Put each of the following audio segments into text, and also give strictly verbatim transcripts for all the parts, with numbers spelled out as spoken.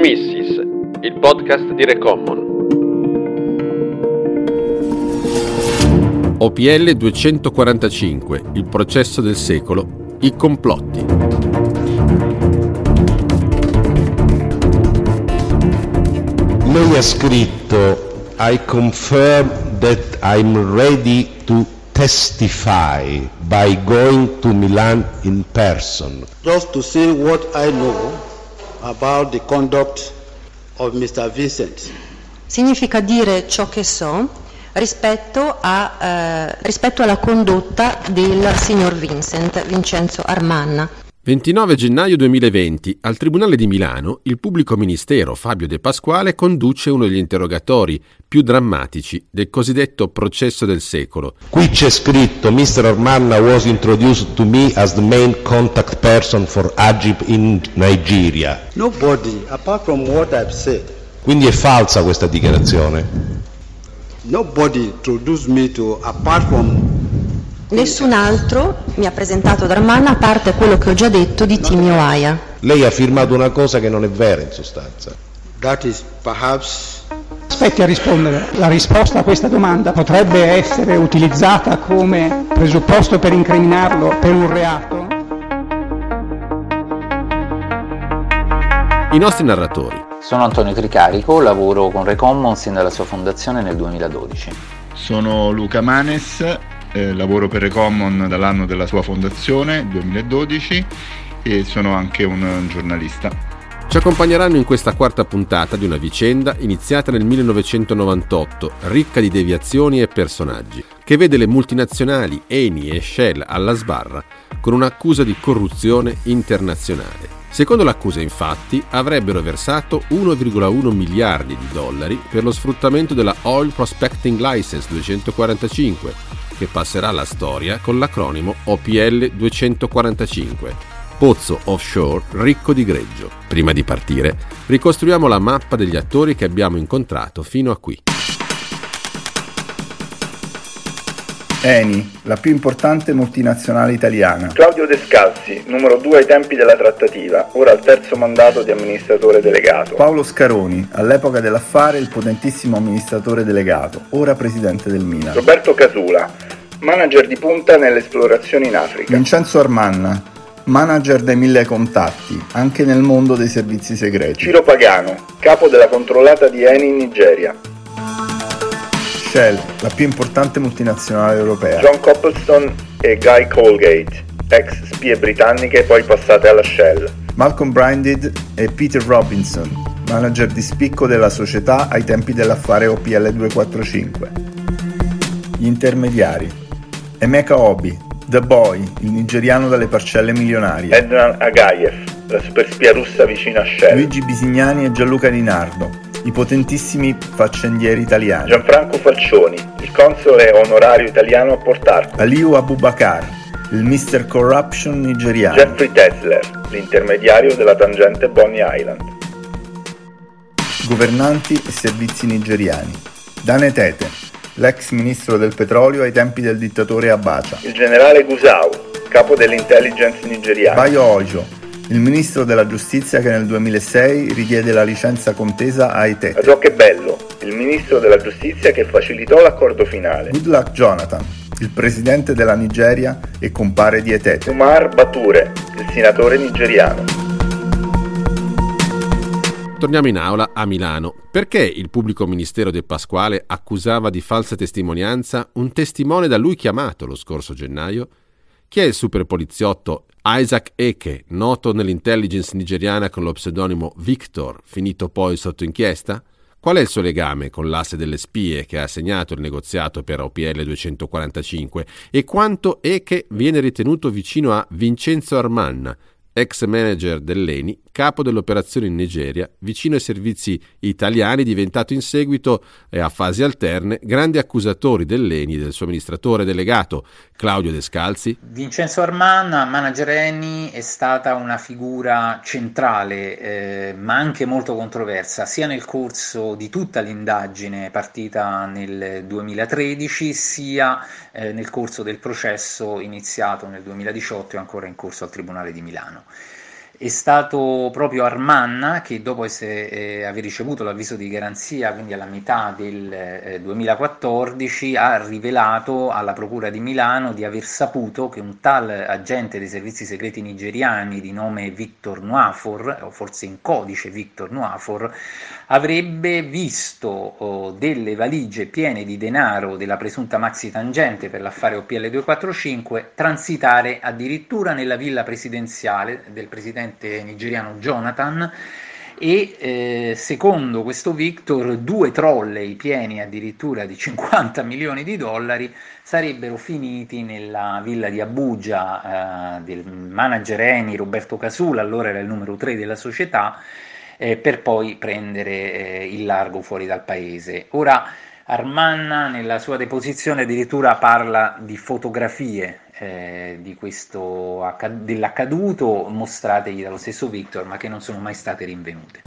Missis, il podcast di Recommon. O P L duecentoquarantacinque, il processo del secolo, i complotti. Lui ha scritto: I confirm that I'm ready to testify by going to Milan in person. Just to say what I know about the conduct of mister Vincent. Significa dire ciò che so rispetto a eh, rispetto alla condotta del signor Vincent, Vincenzo Armanna. ventinove gennaio duemilaventi, al Tribunale di Milano, il pubblico ministero Fabio De Pasquale conduce uno degli interrogatori più drammatici del cosiddetto processo del secolo. Qui c'è scritto: mister Armanna was introduced to me as the main contact person for Agib in Nigeria. Nobody, apart from what I've said. Quindi è falsa questa dichiarazione. Nobody introduced me to, apart from... Nessun altro mi ha presentato Armanna a parte quello che ho già detto di Timi O'Aia. Lei ha firmato una cosa che non è vera, in sostanza. That is perhaps... Aspetti a rispondere. La risposta a questa domanda potrebbe essere utilizzata come presupposto per incriminarlo per un reato. I nostri narratori. Sono Antonio Tricarico, lavoro con Recommon sin dalla sua fondazione nel duemiladodici. Sono Luca Manes. Eh, lavoro per Recommon dall'anno della sua fondazione, duemiladodici, e sono anche un, un giornalista. Ci accompagneranno in questa quarta puntata di una vicenda iniziata nel millenovecentonovantotto, ricca di deviazioni e personaggi, che vede le multinazionali Eni e Shell alla sbarra con un'accusa di corruzione internazionale. Secondo l'accusa, infatti, avrebbero versato uno virgola uno miliardi di dollari per lo sfruttamento della Oil Prospecting License duecentoquarantacinque, che passerà alla storia con l'acronimo O P L duecentoquarantacinque, pozzo offshore ricco di greggio. Prima di partire, ricostruiamo la mappa degli attori che abbiamo incontrato fino a qui. Eni, la più importante multinazionale italiana. Claudio Descalzi, numero due ai tempi della trattativa, ora al terzo mandato di amministratore delegato. Paolo Scaroni, all'epoca dell'affare il potentissimo amministratore delegato, ora presidente del Milan. Roberto Casula, manager di punta nelle esplorazioni in Africa. Vincenzo Armanna, manager dei mille contatti, anche nel mondo dei servizi segreti. Ciro Pagano, capo della controllata di Eni in Nigeria. Shell, la più importante multinazionale europea. John Copleston e Guy Colgate, ex spie britanniche poi passate alla Shell. Malcolm Brinded e Peter Robinson, manager di spicco della società ai tempi dell'affare O P L duecentoquarantacinque. Gli intermediari. Emeka Obi, The Boy, il nigeriano dalle parcelle milionarie. Ednan Agaiev, la superspia russa vicina a Shell. Luigi Bisignani e Gianluca Di Nardo, i potentissimi faccendieri italiani. Gianfranco Falcioni, il console onorario italiano a Portarco. Aliu Abubakar, il mister Corruption nigeriano. Jeffrey Tesler, l'intermediario della tangente Bonny Island. Governanti e servizi nigeriani. Dane Tete, l'ex ministro del petrolio ai tempi del dittatore Abacha. Il generale Gusau, capo dell'intelligence nigeriana. Bayo Ojo, il ministro della giustizia che nel duemilasei richiede la licenza contesa a Ete. Adocchebello, il ministro della giustizia che facilitò l'accordo finale. Goodluck Jonathan, il presidente della Nigeria e compare di Ete. Umar Bature, il senatore nigeriano. Torniamo in aula a Milano. Perché il pubblico ministero De Pasquale accusava di falsa testimonianza un testimone da lui chiamato lo scorso gennaio? Chi è il superpoliziotto Isaac Eke, noto nell'intelligence nigeriana con lo pseudonimo Victor, finito poi sotto inchiesta? Qual è il suo legame con l'asse delle spie che ha segnato il negoziato per O P L duecentoquarantacinque e quanto Eke viene ritenuto vicino a Vincenzo Armanna, ex manager dell'Eni, capo dell'operazione in Nigeria, vicino ai servizi italiani, diventato in seguito e a fasi alterne grandi accusatori dell'Eni e del suo amministratore delegato Claudio Descalzi? Vincenzo Armanna, manager Eni, è stata una figura centrale eh, ma anche molto controversa, sia nel corso di tutta l'indagine partita nel duemilatredici sia eh, nel corso del processo iniziato nel duemiladiciotto e ancora in corso al Tribunale di Milano. È stato proprio Armanna che, dopo essere, eh, aver ricevuto l'avviso di garanzia, quindi alla metà del eh, duemilaquattordici, ha rivelato alla Procura di Milano di aver saputo che un tal agente dei servizi segreti nigeriani di nome Victor Nwafor, o forse in codice Victor Nwafor, avrebbe visto oh, delle valigie piene di denaro della presunta maxi tangente per l'affare O P L duecentoquarantacinque transitare addirittura nella villa presidenziale del presidente nigeriano Jonathan, e eh, secondo questo Victor due trolley pieni addirittura di cinquanta milioni di dollari sarebbero finiti nella villa di Abuja eh, del manager Eni Roberto Casula, allora era il numero tre della società, eh, per poi prendere eh, il largo fuori dal paese. Ora Armanna nella sua deposizione addirittura parla di fotografie Eh, di questo accad- dell'accaduto mostrategli dallo stesso Victor, ma che non sono mai state rinvenute.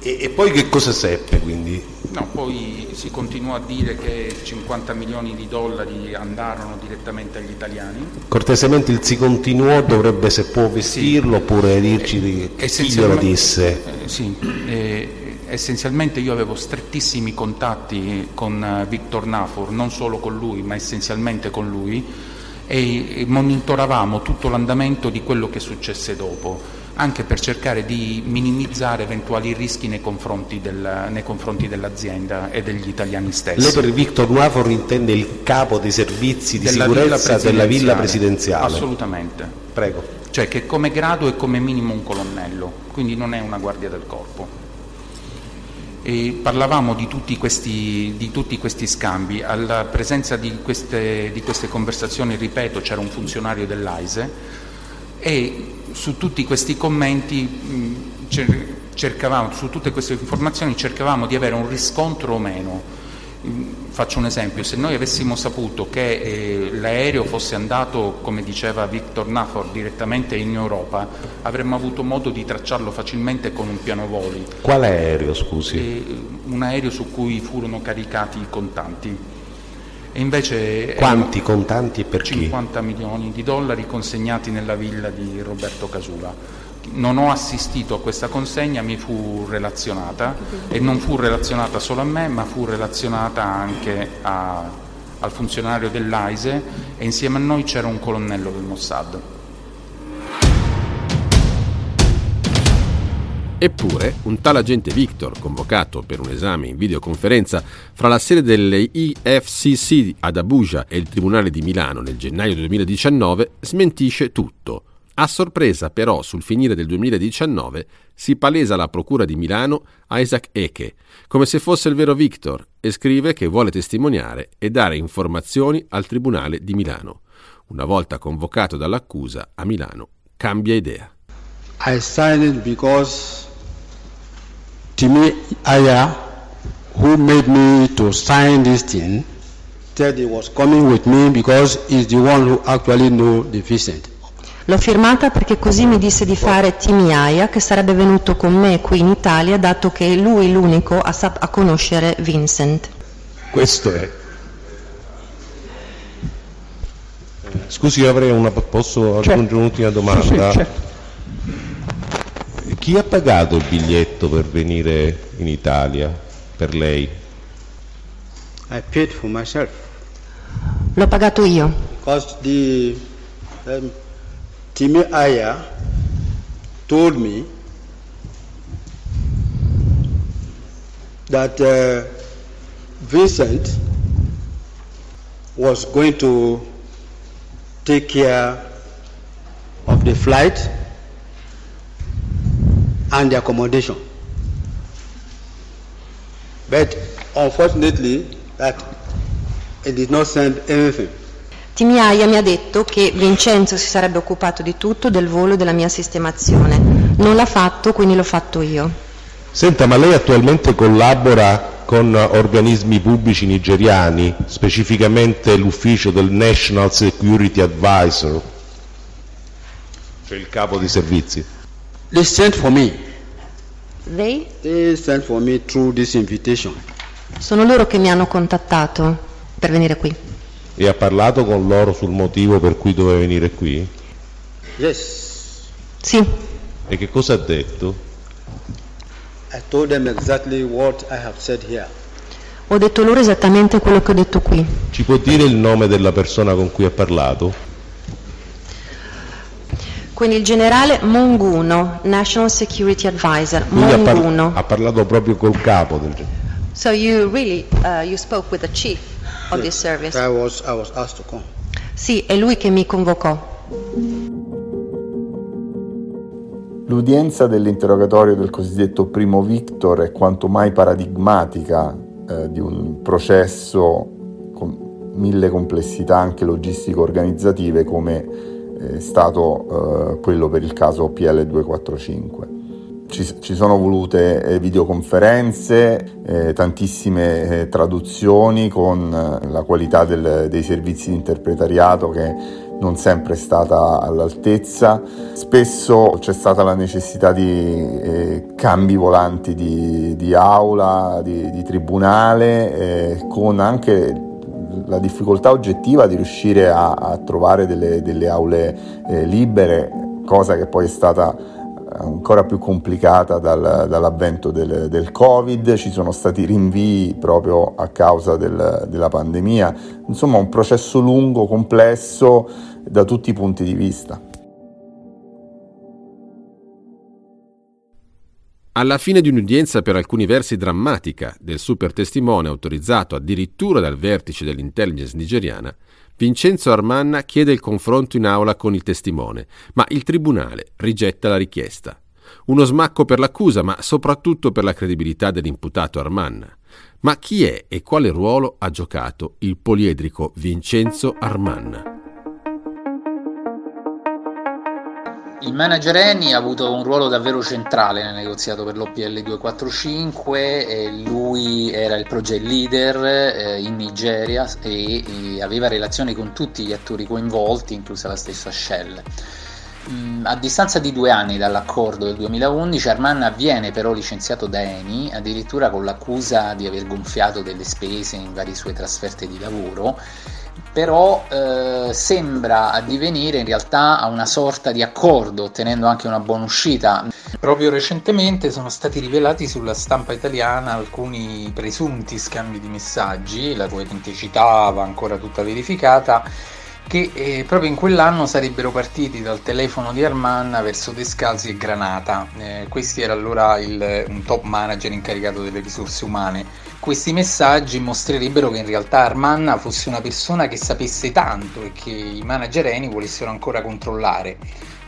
E, e poi che cosa seppe, quindi? No, poi si continuò a dire che cinquanta milioni di dollari andarono direttamente agli italiani. Cortesemente il si continuò dovrebbe, se può, vestirlo, sì, oppure dirci di chi glielo disse. Eh, sì, eh, essenzialmente io avevo strettissimi contatti con Victor Nwafor, non solo con lui, ma essenzialmente con lui, e monitoravamo tutto l'andamento di quello che successe dopo, anche per cercare di minimizzare eventuali rischi nei confronti, del, nei confronti dell'azienda e degli italiani stessi. Lei per Victor Nwafor intende il capo dei servizi di sicurezza della villa presidenziale? Assolutamente. Prego. Cioè che come grado è come minimo un colonnello, quindi non è una guardia del corpo. E parlavamo di tutti questi, di tutti questi scambi. Alla presenza di queste, di queste conversazioni, ripeto, c'era un funzionario dell'AISE, e su tutti questi commenti cercavamo, su tutte queste informazioni cercavamo di avere un riscontro o meno. Faccio un esempio: se noi avessimo saputo che eh, l'aereo fosse andato, come diceva Victor Nwafor, direttamente in Europa, avremmo avuto modo di tracciarlo facilmente con un piano voli. Quale aereo, scusi? Eh, un aereo su cui furono caricati i contanti. E invece quanti contanti e per chi? cinquanta milioni di dollari consegnati nella villa di Roberto Casula. Non ho assistito a questa consegna, mi fu relazionata, e non fu relazionata solo a me, ma fu relazionata anche a, al funzionario dell'AISE, e insieme a noi c'era un colonnello del Mossad. Eppure, un tal agente Victor, convocato per un esame in videoconferenza fra la sede delle I F C C ad Abuja e il Tribunale di Milano nel gennaio duemiladiciannove, smentisce tutto. A sorpresa, però, sul finire del duemiladiciannove si palesa alla Procura di Milano Isaac Eke, come se fosse il vero Victor, e scrive che vuole testimoniare e dare informazioni al Tribunale di Milano. Una volta convocato dall'accusa a Milano, cambia idea. I signed because Timi O'Aia, who made me to sign this thing, said he was coming with me because he's the one who actually knew the Vincent. L'ho firmata perché così mi disse di fare Timi O'Aia, che sarebbe venuto con me qui in Italia, dato che è lui l'unico a, sap- a conoscere Vincent. Questo è. Scusi, io avrei una, posso aggiungere certo. un'ultima domanda? Sì, sì, certo. Chi ha pagato il biglietto per venire in Italia per lei? I paid for myself. L'ho pagato io. Because the um, Timi O'Aia told me that uh, Vincent was going to take care of the flight and the accommodation. But unfortunately, that he did not send anything. Timi O'Aia mi ha detto che Vincenzo si sarebbe occupato di tutto, del volo e della mia sistemazione. Non l'ha fatto, quindi l'ho fatto io. Senta, ma lei attualmente collabora con organismi pubblici nigeriani, specificamente l'ufficio del National Security Advisor, cioè il capo di servizi? They sent for me. They? They sent for me through this invitation. Sono loro che mi hanno contattato per venire qui. E ha parlato con loro sul motivo per cui doveva venire qui? Yes. Sì. E che cosa ha detto? I told them exactly what I have said here. Ho detto loro esattamente quello che ho detto qui. Ci può dire il nome della persona con cui ha parlato? Quindi il generale Monguno, National Security Advisor. Quindi Monguno. Ha, par ha parlato proprio col capo del generale. So you really uh, you spoke with the chief of this service. I was, I was asked to come. Sì, è lui che mi convocò. L'udienza dell'interrogatorio del cosiddetto primo Victor è quanto mai paradigmatica eh, di un processo con mille complessità anche logistico-organizzative come è stato eh, quello per il caso O P L duecentoquarantacinque. Ci, ci sono volute eh, videoconferenze, eh, tantissime eh, traduzioni con eh, la qualità del, dei servizi di interpretariato che non sempre è stata all'altezza. Spesso c'è stata la necessità di eh, cambi volanti di, di aula, di, di tribunale, eh, con anche la difficoltà oggettiva di riuscire a, a trovare delle, delle aule eh, libere, cosa che poi è stata ancora più complicata dal, dall'avvento del, del Covid. Ci sono stati rinvii proprio a causa del, della pandemia. Insomma, un processo lungo, complesso da tutti i punti di vista. Alla fine di un'udienza per alcuni versi drammatica del super testimone autorizzato addirittura dal vertice dell'intelligence nigeriana, Vincenzo Armanna chiede il confronto in aula con il testimone, ma il tribunale rigetta la richiesta. Uno smacco per l'accusa, ma soprattutto per la credibilità dell'imputato Armanna. Ma chi è e quale ruolo ha giocato il poliedrico Vincenzo Armanna? Il manager Eni ha avuto un ruolo davvero centrale nel negoziato per l'O P L duecentoquarantacinque, eh, lui era il project leader eh, in Nigeria e, e aveva relazioni con tutti gli attori coinvolti, inclusa la stessa Shell. Mm, a distanza di due anni dall'accordo del duemilaundici, Armanna viene però licenziato da Eni, addirittura con l'accusa di aver gonfiato delle spese in varie sue trasferte di lavoro. Però eh, sembra addivenire in realtà a una sorta di accordo, ottenendo anche una buona uscita. Proprio recentemente sono stati rivelati sulla stampa italiana alcuni presunti scambi di messaggi, la cui autenticità va ancora tutta verificata, che eh, proprio in quell'anno sarebbero partiti dal telefono di Armanna verso Descalzi e Granata. Eh, questi era allora il, un top manager incaricato delle risorse umane. Questi messaggi mostrerebbero che in realtà Armanna fosse una persona che sapesse tanto e che i manager Eni volessero ancora controllare,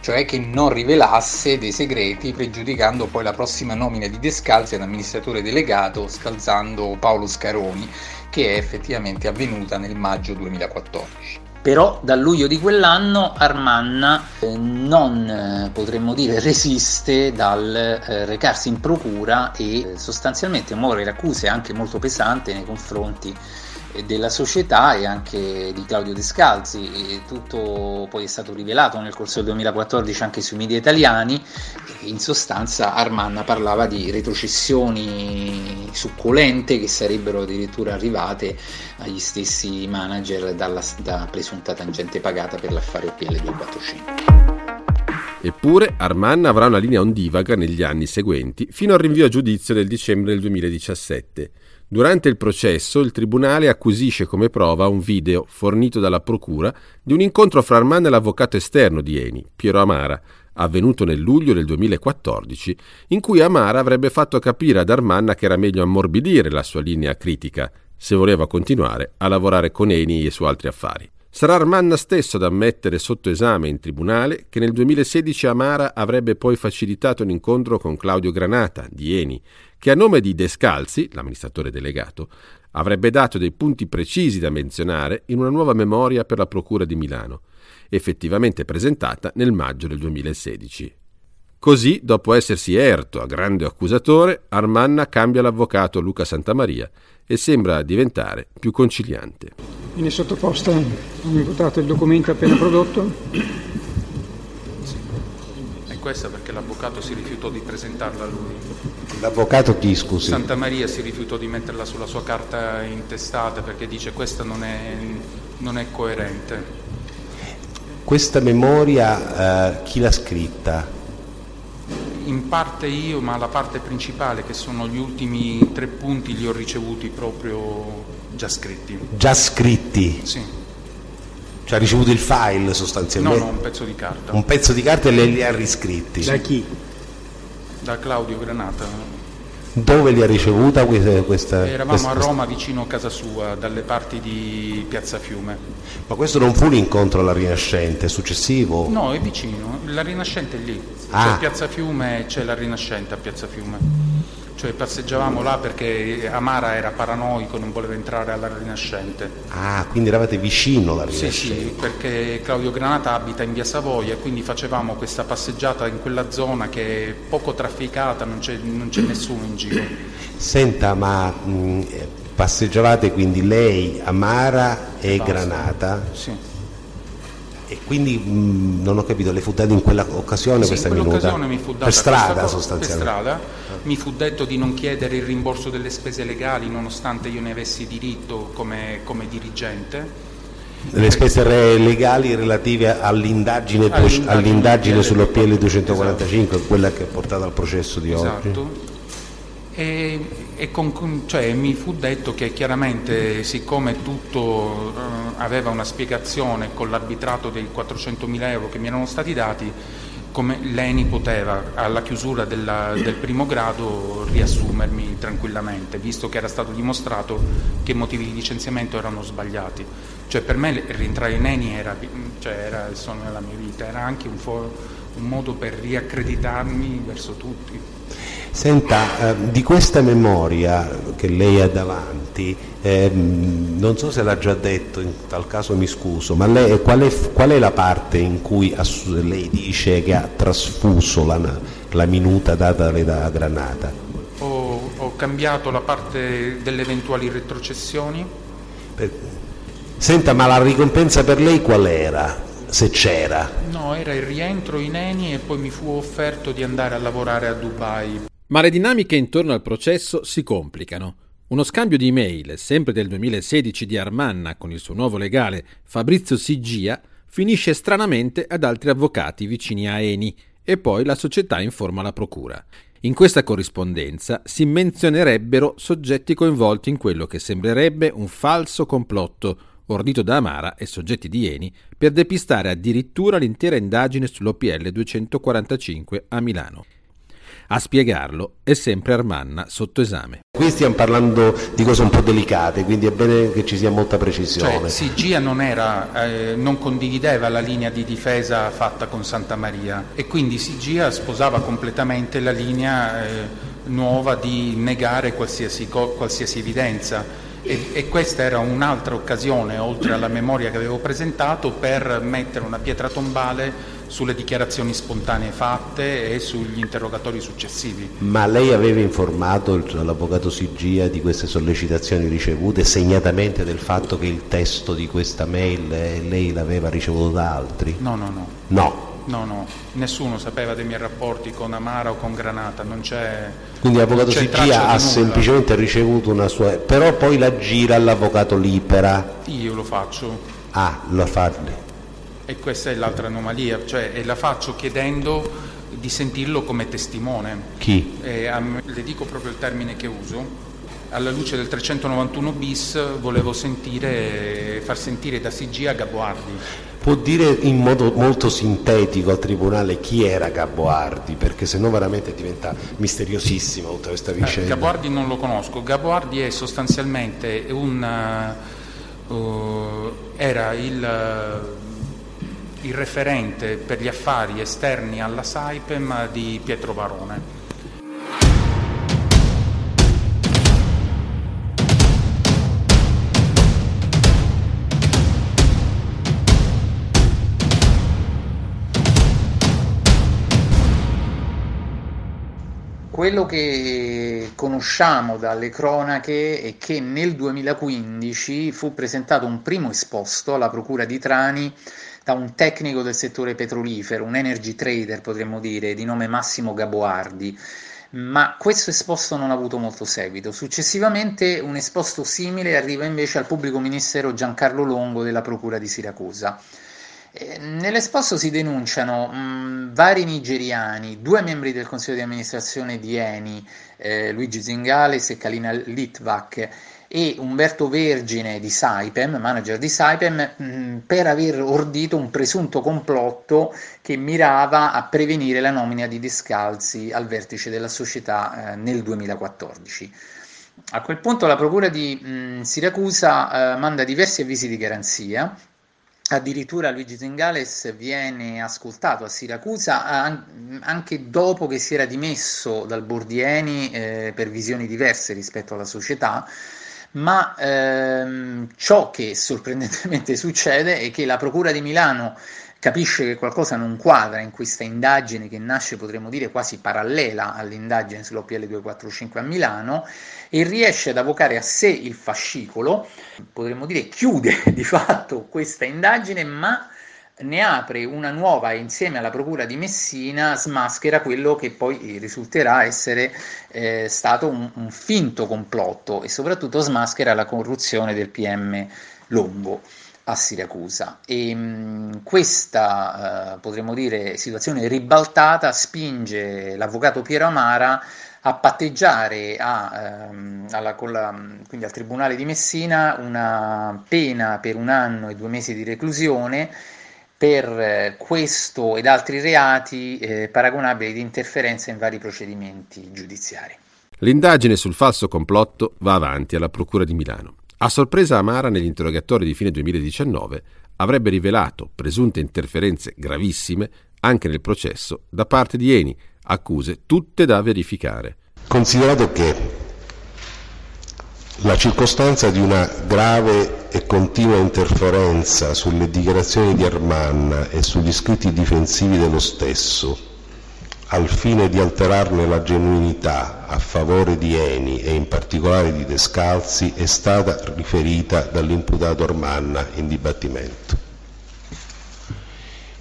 cioè che non rivelasse dei segreti, pregiudicando poi la prossima nomina di Descalzi ad amministratore delegato, scalzando Paolo Scaroni, che è effettivamente avvenuta nel maggio duemilaquattordici. Però dal luglio di quell'anno Armanna eh, non eh, potremmo dire resiste dal eh, recarsi in procura e eh, sostanzialmente muove le accuse anche molto pesanti nei confronti eh, della società e anche di Claudio Descalzi. E tutto poi è stato rivelato nel corso del duemilaquattordici anche sui media italiani. In sostanza Armanna parlava di retrocessioni succulente che sarebbero addirittura arrivate agli stessi manager dalla da presunta tangente pagata per l'affare O P L duecentoquarantacinque. Eppure Armanna avrà una linea ondivaga negli anni seguenti, fino al rinvio a giudizio del dicembre del duemiladiciassette. Durante il processo il tribunale acquisisce come prova un video fornito dalla procura di un incontro fra Armanna e l'avvocato esterno di Eni, Piero Amara, avvenuto nel luglio del duemilaquattordici, in cui Amara avrebbe fatto capire ad Armanna che era meglio ammorbidire la sua linea critica se voleva continuare a lavorare con Eni e su altri affari. Sarà Armanna stesso ad ammettere sotto esame in tribunale che nel duemilasedici Amara avrebbe poi facilitato un incontro con Claudio Granata di Eni, che a nome di Descalzi, l'amministratore delegato, avrebbe dato dei punti precisi da menzionare in una nuova memoria per la Procura di Milano, effettivamente presentata nel maggio del duemilasedici. Così, dopo essersi erto a grande accusatore, Armanna cambia l'avvocato Luca Santamaria e sembra diventare più conciliante. Viene sottoposta all'imputato il documento appena prodotto. È questa perché l'avvocato si rifiutò di presentarla a lui. L'avvocato chi, scusi? Santamaria si rifiutò di metterla sulla sua carta intestata perché dice questa non è, non è coerente. Questa memoria eh, chi l'ha scritta? in parte io, ma la parte principale, che sono gli ultimi tre punti, li ho ricevuti proprio già scritti. Già scritti? Sì. Cioè ha ricevuto il file sostanzialmente? No, no, un pezzo di carta. Un pezzo di carta e le, li ha riscritti? Da chi? Da Claudio Granata. Dove li ha ricevuta questa, questa eravamo questa, a Roma vicino a casa sua, dalle parti di Piazza Fiume. Ma questo non fu un incontro alla Rinascente successivo? No, è vicino, la Rinascente è lì, ah. C'è Piazza Fiume, c'è la Rinascente a Piazza Fiume, cioè passeggiavamo là perché Amara era paranoico, non voleva entrare alla Rinascente. Ah, quindi eravate vicino alla Rinascente? Sì, sì, perché Claudio Granata abita in via Savoia, quindi facevamo questa passeggiata in quella zona che è poco trafficata, non c'è, non c'è nessuno in giro. Senta, ma mh, passeggiavate quindi lei, Amara e Basta. Granata? Sì. E quindi mh, non ho capito, le fu data in quella occasione sì, questa in minuta? Mi fu data per strada cosa, sostanzialmente? Per strada, mi fu detto di non chiedere il rimborso delle spese legali nonostante io ne avessi diritto come, come dirigente. Le spese re- legali relative all'indagine, all'indagine, all'indagine sull'O P L duecentoquarantacinque, esatto. Quella che ha portato al processo di esatto. Oggi. E, e con, cioè, mi fu detto che chiaramente siccome tutto eh, aveva una spiegazione con l'arbitrato dei quattrocentomila euro che mi erano stati dati, come l'Eni poteva alla chiusura della, del primo grado riassumermi tranquillamente, visto che era stato dimostrato che i motivi di licenziamento erano sbagliati. Cioè per me rientrare in Eni era, cioè, era il sogno della mia vita, era anche un, fo- un modo per riaccreditarmi verso tutti. Senta, eh, di questa memoria che lei ha davanti, eh, non so se l'ha già detto, in tal caso mi scuso, ma lei, qual, è, qual è la parte in cui ass- lei dice che ha trasfuso la, la minuta data da Granata? Ho, ho cambiato la parte delle eventuali retrocessioni. Per... Senta, ma la ricompensa per lei qual era? Se c'era? No, era il rientro in Eni e poi mi fu offerto di andare a lavorare a Dubai. Ma le dinamiche intorno al processo si complicano. Uno scambio di email, sempre del duemilasedici, di Armanna con il suo nuovo legale Fabrizio Sigia, finisce stranamente ad altri avvocati vicini a Eni e poi la società informa la procura. In questa corrispondenza si menzionerebbero soggetti coinvolti in quello che sembrerebbe un falso complotto, ordito da Amara e soggetti di Eni, per depistare addirittura l'intera indagine sull'O P L duecentoquarantacinque a Milano. A spiegarlo è sempre Armanna sotto esame. Qui stiamo parlando di cose un po' delicate, quindi è bene che ci sia molta precisione. Cioè, Sigia non era, eh, non condivideva la linea di difesa fatta con Santamaria e quindi Sigia sposava completamente la linea eh, nuova di negare qualsiasi, qualsiasi evidenza. E, e questa era un'altra occasione, oltre alla memoria che avevo presentato, per mettere una pietra tombale sulle dichiarazioni spontanee fatte e sugli interrogatori successivi. Ma lei aveva informato il, l'avvocato Sigia di queste sollecitazioni ricevute, segnatamente del fatto che il testo di questa mail eh, lei l'aveva ricevuto da altri? No, no, no. No. No, no, nessuno sapeva dei miei rapporti con Amara o con Granata, non c'è. Quindi l'avvocato Sigia ha semplicemente ricevuto una sua. Però poi la gira all'avvocato Lipera. Io lo faccio. Ah, lo fa. E questa è l'altra anomalia, cioè e la faccio chiedendo di sentirlo come testimone. Chi? E, um, le dico proprio il termine che uso. Alla luce del trecentonovantuno bis volevo sentire far sentire da Sigia Gaboardi. Può dire in modo molto sintetico al tribunale chi era Gaboardi, perché sennò veramente diventa misteriosissima tutta questa vicenda. Eh, Gaboardi non lo conosco. Gaboardi è sostanzialmente un uh, era il uh, il referente per gli affari esterni alla Saipem di Pietro Barone. Quello che conosciamo dalle cronache è che nel duemilaquindici fu presentato un primo esposto alla Procura di Trani da un tecnico del settore petrolifero, un energy trader potremmo dire, di nome Massimo Gaboardi, ma questo esposto non ha avuto molto seguito. Successivamente un esposto simile arriva invece al pubblico ministero Giancarlo Longo della Procura di Siracusa. Nell'esposto si denunciano mh, vari nigeriani, due membri del consiglio di amministrazione di Eni, eh, Luigi Zingales e Kalina Litvak, e Umberto Vergine di Saipem, manager di Saipem, mh, per aver ordito un presunto complotto che mirava a prevenire la nomina di Descalzi al vertice della società eh, nel duemilaquattordici. A quel punto la procura di mh, Siracusa eh, manda diversi avvisi di garanzia. Addirittura Luigi Zingales viene ascoltato a Siracusa anche dopo che si era dimesso dal board di Eni eh, per visioni diverse rispetto alla società, ma ehm, ciò che sorprendentemente succede è che la Procura di Milano capisce che qualcosa non quadra in questa indagine che nasce, potremmo dire, quasi parallela all'indagine sull'O P L duecentoquarantacinque a Milano, e riesce ad avvocare a sé il fascicolo, potremmo dire chiude di fatto questa indagine, ma ne apre una nuova e insieme alla Procura di Messina smaschera quello che poi risulterà essere eh, stato un, un finto complotto, e soprattutto smaschera la corruzione del P M Longo a Siracusa. E mh, questa eh, potremmo dire situazione ribaltata spinge l'avvocato Piero Amara a patteggiare a, ehm, alla, con la, quindi al Tribunale di Messina una pena per un anno e due mesi di reclusione per questo ed altri reati eh, paragonabili di interferenza in vari procedimenti giudiziari. L'indagine sul falso complotto va avanti alla Procura di Milano. A sorpresa Amara, negli interrogatori di fine duemiladiciannove, avrebbe rivelato presunte interferenze gravissime anche nel processo da parte di Eni, accuse tutte da verificare. Considerato che la circostanza di una grave e continua interferenza sulle dichiarazioni di Armanna e sugli scritti difensivi dello stesso, al fine di alterarne la genuinità a favore di Eni e in particolare di Descalzi, è stata riferita dall'imputato Armanna in dibattimento.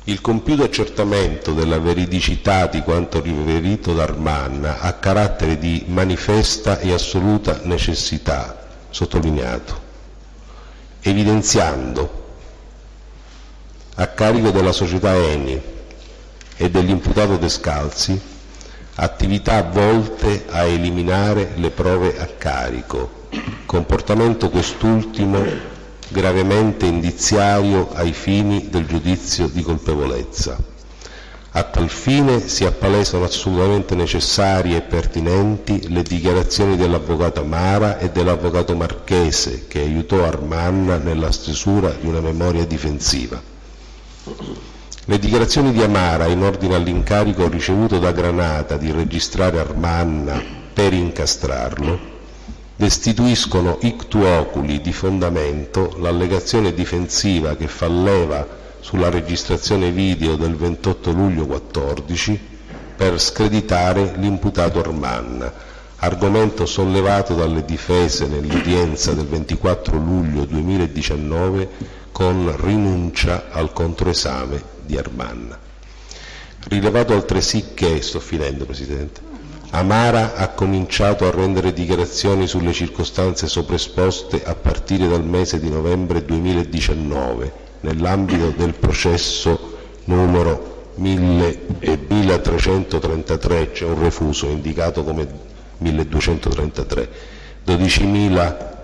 Il compiuto accertamento della veridicità di quanto riferito da Armanna ha carattere di manifesta e assoluta necessità, sottolineato, evidenziando a carico della società Eni e dell'imputato Descalzi attività volte a eliminare le prove a carico, comportamento quest'ultimo gravemente indiziario ai fini del giudizio di colpevolezza. A tal fine si appalesano assolutamente necessarie e pertinenti le dichiarazioni dell'avvocato Amara e dell'avvocato Marchese, che aiutò Armanna nella stesura di una memoria difensiva. Le dichiarazioni di Amara in ordine all'incarico ricevuto da Granata di registrare Armanna per incastrarlo destituiscono ictu oculi di fondamento l'allegazione difensiva che fa leva sulla registrazione video del ventotto luglio quattordici per screditare l'imputato Armanna, argomento sollevato dalle difese nell'udienza del ventiquattro luglio duemiladiciannove con rinuncia al controesame di Armanna. Rilevato altresì che, sto finendo Presidente, Amara ha cominciato a rendere dichiarazioni sulle circostanze sopraesposte a partire dal mese di novembre duemiladiciannove nell'ambito del processo numero milletrecentotrentatré, cioè un refuso indicato come milleduecentotrentatré, dodicimila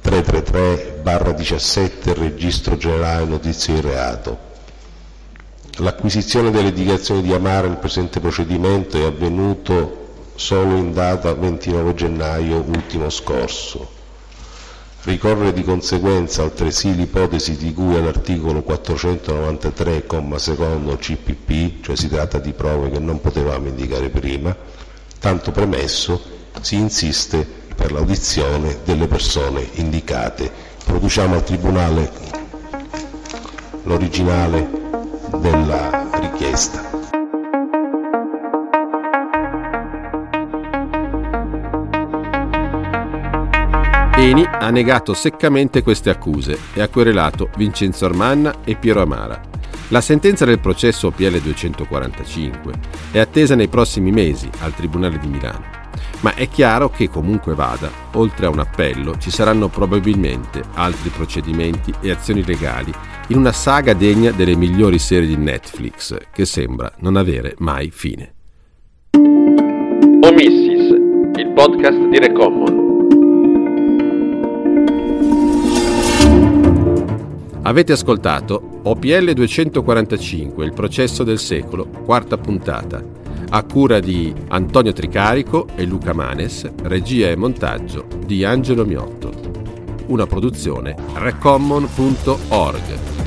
trecentotrentatré diciassette Registro Generale Notizie di Reato. L'acquisizione delle dichiarazioni di Amara nel presente procedimento è avvenuto solo in data ventinove gennaio ultimo scorso. Ricorre di conseguenza altresì l'ipotesi di cui all'articolo quattrocentonovantatré, comma secondo C P P, cioè si tratta di prove che non potevamo indicare prima, tanto premesso si insiste per l'audizione delle persone indicate. Produciamo al Tribunale l'originale della richiesta. Eni ha negato seccamente queste accuse e ha querelato Vincenzo Armanna e Piero Amara. La sentenza del processo O P L duecentoquarantacinque è attesa nei prossimi mesi al Tribunale di Milano. Ma è chiaro che comunque vada, oltre a un appello, ci saranno probabilmente altri procedimenti e azioni legali in una saga degna delle migliori serie di Netflix, che sembra non avere mai fine. Omissis, il podcast di Recommon. Avete ascoltato O P L duecentoquarantacinque, il processo del secolo, quarta puntata, a cura di Antonio Tricarico e Luca Manes, regia e montaggio di Angelo Miotto. Una produzione recommon punto org.